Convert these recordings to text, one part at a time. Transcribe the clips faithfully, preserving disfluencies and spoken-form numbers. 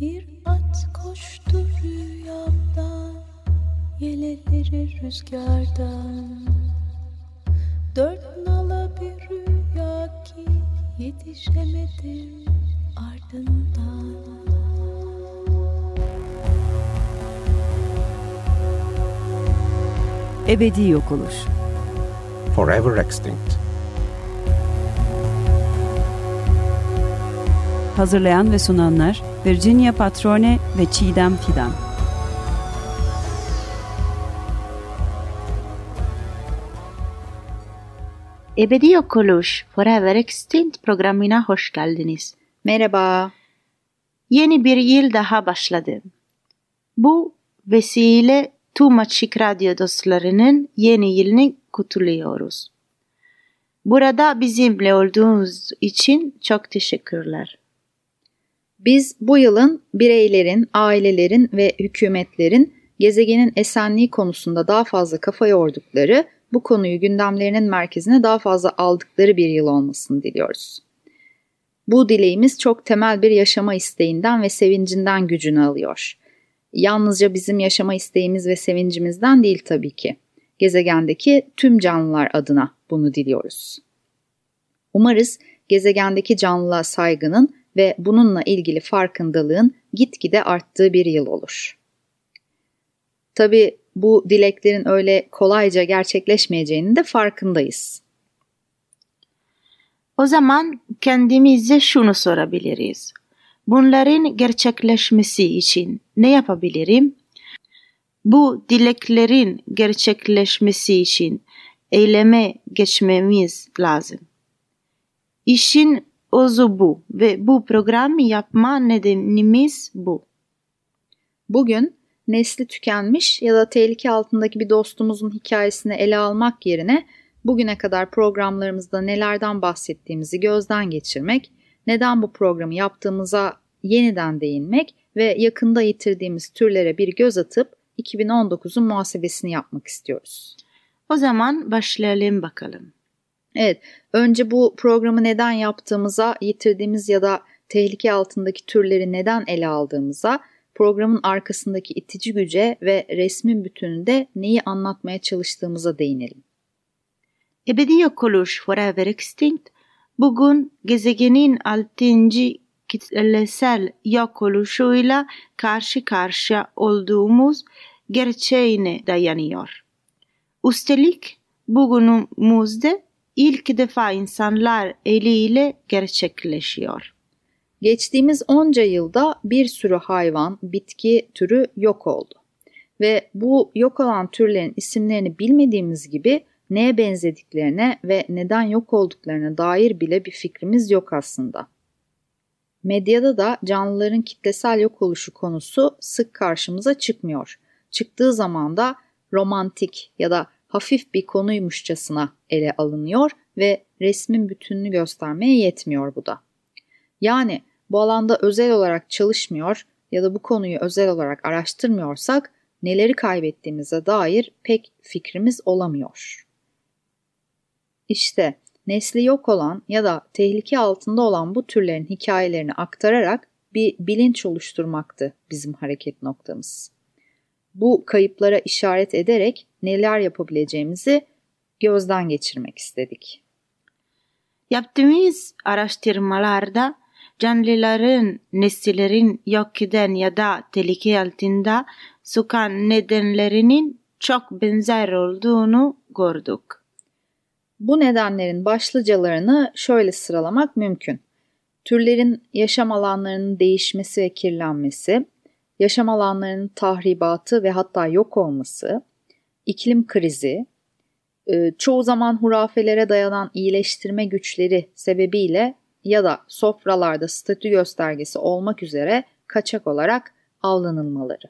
Bir at koştu rüyamda, yeleleri rüzgardan. Dört nala bir rüya ki yetişemedim ardından. Ebedi Okuluş. Forever Extinct. Hazırlayan ve sunanlar Virginia Patrone ve Çiğdem Fidan. Ebedi Okuluş Forever Extinct programına hoş geldiniz. Merhaba. Yeni bir yıl daha başladı. Bu vesile tüm Açık Radyo dostlarının yeni yılını kutluyoruz. Burada bizimle olduğunuz için çok teşekkürler. Biz bu yılın bireylerin, ailelerin ve hükümetlerin gezegenin esenliği konusunda daha fazla kafa yordukları, bu konuyu gündemlerinin merkezine daha fazla aldıkları bir yıl olmasını diliyoruz. Bu dileğimiz çok temel bir yaşama isteğinden ve sevincinden gücünü alıyor. Yalnızca bizim yaşama isteğimiz ve sevincimizden değil tabii ki. Gezegendeki tüm canlılar adına bunu diliyoruz. Umarız gezegendeki canlılığa saygının ve bununla ilgili farkındalığın gitgide arttığı bir yıl olur. Tabii bu dileklerin öyle kolayca gerçekleşmeyeceğinin de farkındayız. O zaman kendimize şunu sorabiliriz. Bunların gerçekleşmesi için ne yapabilirim? Bu dileklerin gerçekleşmesi için eyleme geçmemiz lazım. İşin ozu bu ve bu programı yapma nedenimiz bu. Bugün nesli tükenmiş ya da tehlike altındaki bir dostumuzun hikayesini ele almak yerine bugüne kadar programlarımızda nelerden bahsettiğimizi gözden geçirmek, neden bu programı yaptığımıza yeniden değinmek ve yakında yitirdiğimiz türlere bir göz atıp iki bin on dokuzun muhasebesini yapmak istiyoruz. O zaman başlayalım bakalım. Evet, önce bu programı neden yaptığımıza, yitirdiğimiz ya da tehlike altındaki türleri neden ele aldığımıza, programın arkasındaki itici güce ve resmin bütününde neyi anlatmaya çalıştığımıza değinelim. Ebedi Okuluş Forever Extinct bugün gezegenin altıncı kitlesel yok oluşuyla karşı karşıya olduğumuz gerçeğine dayanıyor. Üstelik bugünümüzde ilk defa insanlar eliyle gerçekleşiyor. Geçtiğimiz onca yılda bir sürü hayvan, bitki türü yok oldu. Ve bu yok olan türlerin isimlerini bilmediğimiz gibi neye benzediklerine ve neden yok olduklarına dair bile bir fikrimiz yok aslında. Medyada da canlıların kitlesel yok oluşu konusu sık karşımıza çıkmıyor. Çıktığı zaman da romantik ya da hafif bir konuymuşçasına ele alınıyor ve resmin bütününü göstermeye yetmiyor bu da. Yani bu alanda özel olarak çalışmıyor ya da bu konuyu özel olarak araştırmıyorsak neleri kaybettiğimize dair pek fikrimiz olamıyor. İşte nesli yok olan ya da tehlike altında olan bu türlerin hikayelerini aktararak bir bilinç oluşturmaktı bizim hareket noktamız. Bu kayıplara işaret ederek neler yapabileceğimizi gözden geçirmek istedik. Yaptığımız araştırmalarda canlıların nesillerin yok eden ya da tehlike altında sokan nedenlerinin çok benzer olduğunu gördük. Bu nedenlerin başlıcalarını şöyle sıralamak mümkün. Türlerin yaşam alanlarının değişmesi ve kirlenmesi, yaşam alanlarının tahribatı ve hatta yok olması, iklim krizi, çoğu zaman hurafelere dayanan iyileştirme güçleri sebebiyle ya da sofralarda statü göstergesi olmak üzere kaçak olarak avlanılmaları.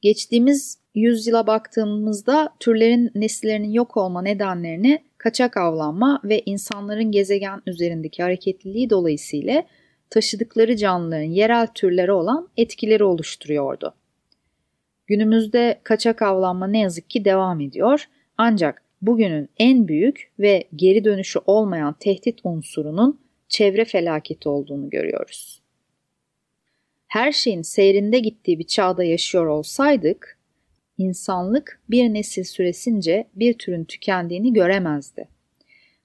Geçtiğimiz yüzyıla baktığımızda türlerin nesillerinin yok olma nedenlerini kaçak avlanma ve insanların gezegen üzerindeki hareketliliği dolayısıyla taşıdıkları canlıların yerel türlere olan etkileri oluşturuyordu. Günümüzde kaçak avlanma ne yazık ki devam ediyor. Ancak bugünün en büyük ve geri dönüşü olmayan tehdit unsurunun çevre felaketi olduğunu görüyoruz. her şeyin seyrinde gittiği bir çağda yaşıyor olsaydık, insanlık bir nesil süresince bir türün tükendiğini göremezdi.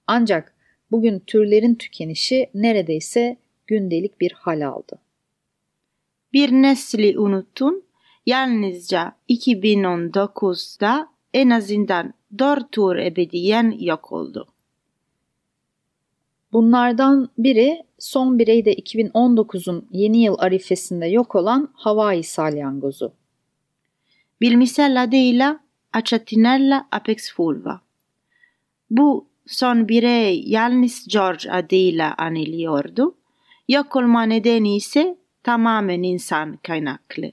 Ancak bugün türlerin tükenişi neredeyse gündelik bir hal aldı. Bir nesli unutun, yalnızca iki bin on dokuzda en azından dört tür ebediyen yok oldu. Bunlardan biri son bireyde iki bin on dokuzun yeni yıl arifesinde yok olan Hawaii salyangozu. Bilimsel adıyla Achatinella apexfulva. Bu son birey yalnız George adıyla anılıyordu. Yok olma nedeni ise tamamen insan kaynaklı.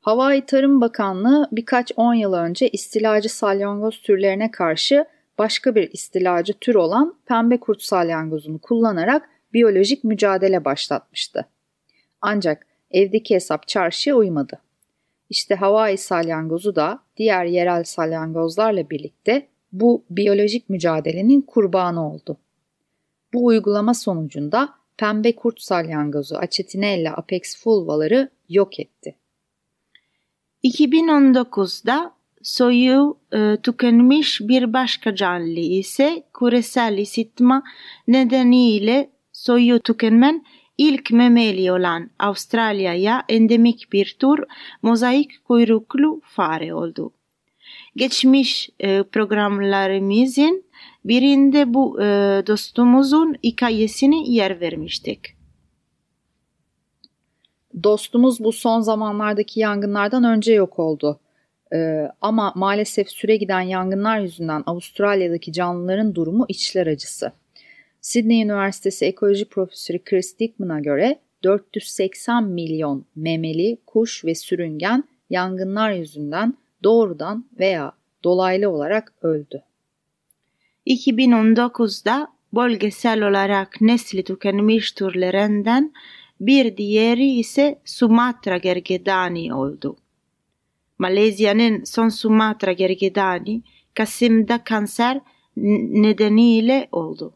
Hawaii Tarım Bakanlığı birkaç on yıl önce istilacı salyangoz türlerine karşı başka bir istilacı tür olan pembe kurt salyangozunu kullanarak biyolojik mücadele başlatmıştı. Ancak evdeki hesap çarşıya uymadı. İşte Hawaii salyangozu da diğer yerel salyangozlarla birlikte bu biyolojik mücadelenin kurbanı oldu. Bu uygulama sonucunda pembe kurt salyangozu Achatinella apexfulvaları yok etti. iki bin on dokuzda soyu e, tükenmiş bir başka canlı ise küresel ısıtma nedeniyle soyu tükenmen ilk memeli olan Avustralya'ya endemik bir tür mozaik kuyruklu fare oldu. Geçmiş e, programlarımızın birinde bu e, dostumuzun hikayesini yer vermiştik. Dostumuz bu son zamanlardaki yangınlardan önce yok oldu. Ee, ama maalesef süre giden yangınlar yüzünden Avustralya'daki canlıların durumu içler acısı. Sydney Üniversitesi Ekoloji Profesörü Chris Dickman'a göre dört yüz seksen milyon memeli, kuş ve sürüngen yangınlar yüzünden doğrudan veya dolaylı olarak öldü. iki bin on dokuzda bölgesel olarak nesli tükenmiş türlerinden bir diğeri ise Sumatra gergedanı oldu. Malezya'nın son Sumatra gergedanı Kasım'da kanser nedeniyle oldu.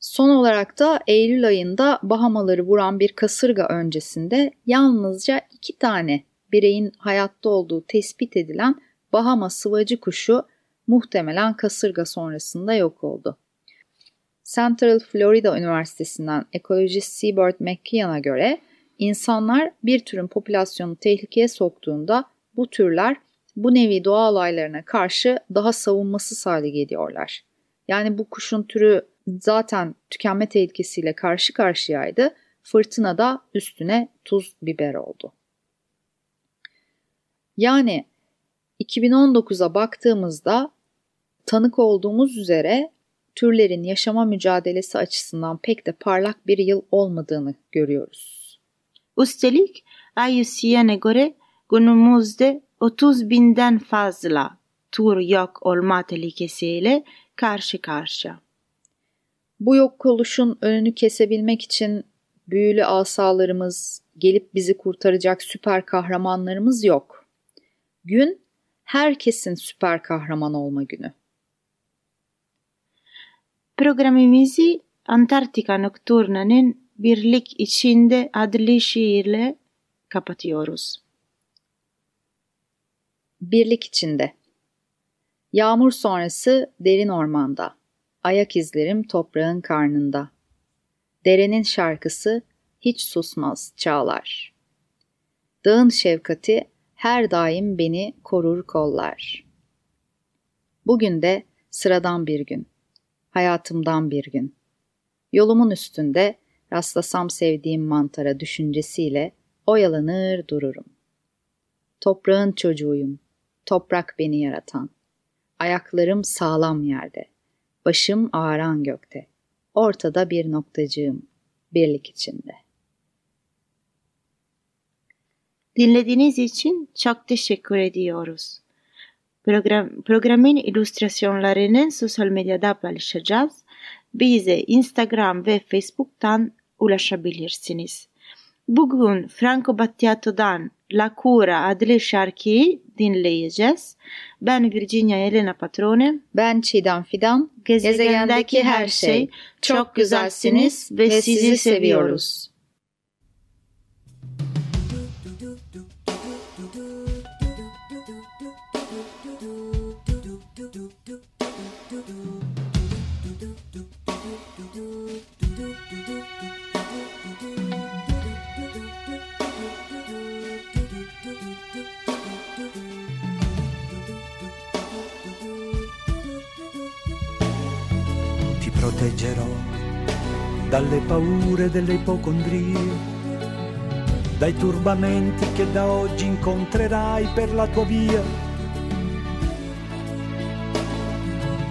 Son olarak da Eylül ayında Bahamaları vuran bir kasırga öncesinde yalnızca iki tane bireyin hayatta olduğu tespit edilen Bahama sıvacı kuşu muhtemelen kasırga sonrasında yok oldu. Central Florida Üniversitesi'nden ekolojist Seabird McKeon'a göre insanlar bir türün popülasyonunu tehlikeye soktuğunda bu türler bu nevi doğa olaylarına karşı daha savunmasız hale geliyorlar. Yani bu kuşun türü zaten tükenme tehlikesiyle karşı karşıyaydı, fırtına da üstüne tuz biber oldu. Yani iki bin on dokuza baktığımızda tanık olduğumuz üzere türlerin yaşama mücadelesi açısından pek de parlak bir yıl olmadığını görüyoruz. Üstelik I U C N'e göre günümüzde otuz binden fazla tür yok olma tehlikesiyle karşı karşıya. Bu yok oluşun önünü kesebilmek için büyülü asalarımız, gelip bizi kurtaracak süper kahramanlarımız yok. Gün herkesin süper kahraman olma günü. Programımızı Antarktika Nocturna'nın Birlik İçinde adlı şiirle kapatıyoruz. Birlik içinde. Yağmur sonrası derin ormanda, ayak izlerim toprağın karnında. Derenin şarkısı hiç susmaz çağlar. Dağın şefkati her daim beni korur kollar. Bugün de sıradan bir gün. Hayatımdan bir gün. Yolumun üstünde rastlasam sevdiğim mantara düşüncesiyle oyalanır dururum. Toprağın çocuğuyum, toprak beni yaratan. Ayaklarım sağlam yerde, başım ağaran gökte. Ortada bir noktacığım, birlik içinde. Dinlediğiniz için çok teşekkür ediyoruz. Program, programın illüstrasyonlarını sosyal medyada paylaşacağız. Bize Instagram ve Facebook'tan ulaşabilirsiniz. Bugün Franco Battiato'dan La Cura adlı şarkıyı dinleyeceğiz. Ben Virginia Elena Patrone. Ben Çiğdem Fidan. Gezegendeki, Gezegendeki her şey. Çok güzelsiniz ve sizi seviyoruz. proteggerò dalle paure delle ipocondrie, dai turbamenti che da oggi incontrerai per la tua via,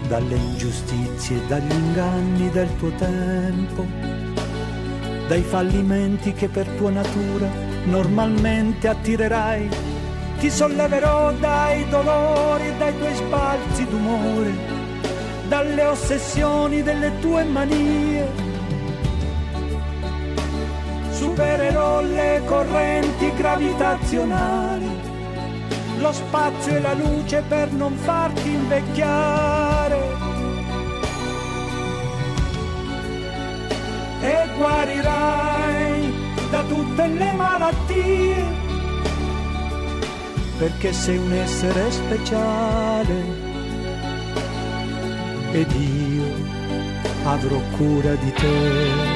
dalle ingiustizie, dagli inganni del tuo tempo, dai fallimenti che per tua natura normalmente attirerai. Ti solleverò dai dolori, dai tuoi sbalzi d'umore, dalle ossessioni delle tue manie. Supererò le correnti gravitazionali, lo spazio e la luce per non farti invecchiare. E guarirai da tutte le malattie, perché sei un essere speciale. Ed io avrò cura di te.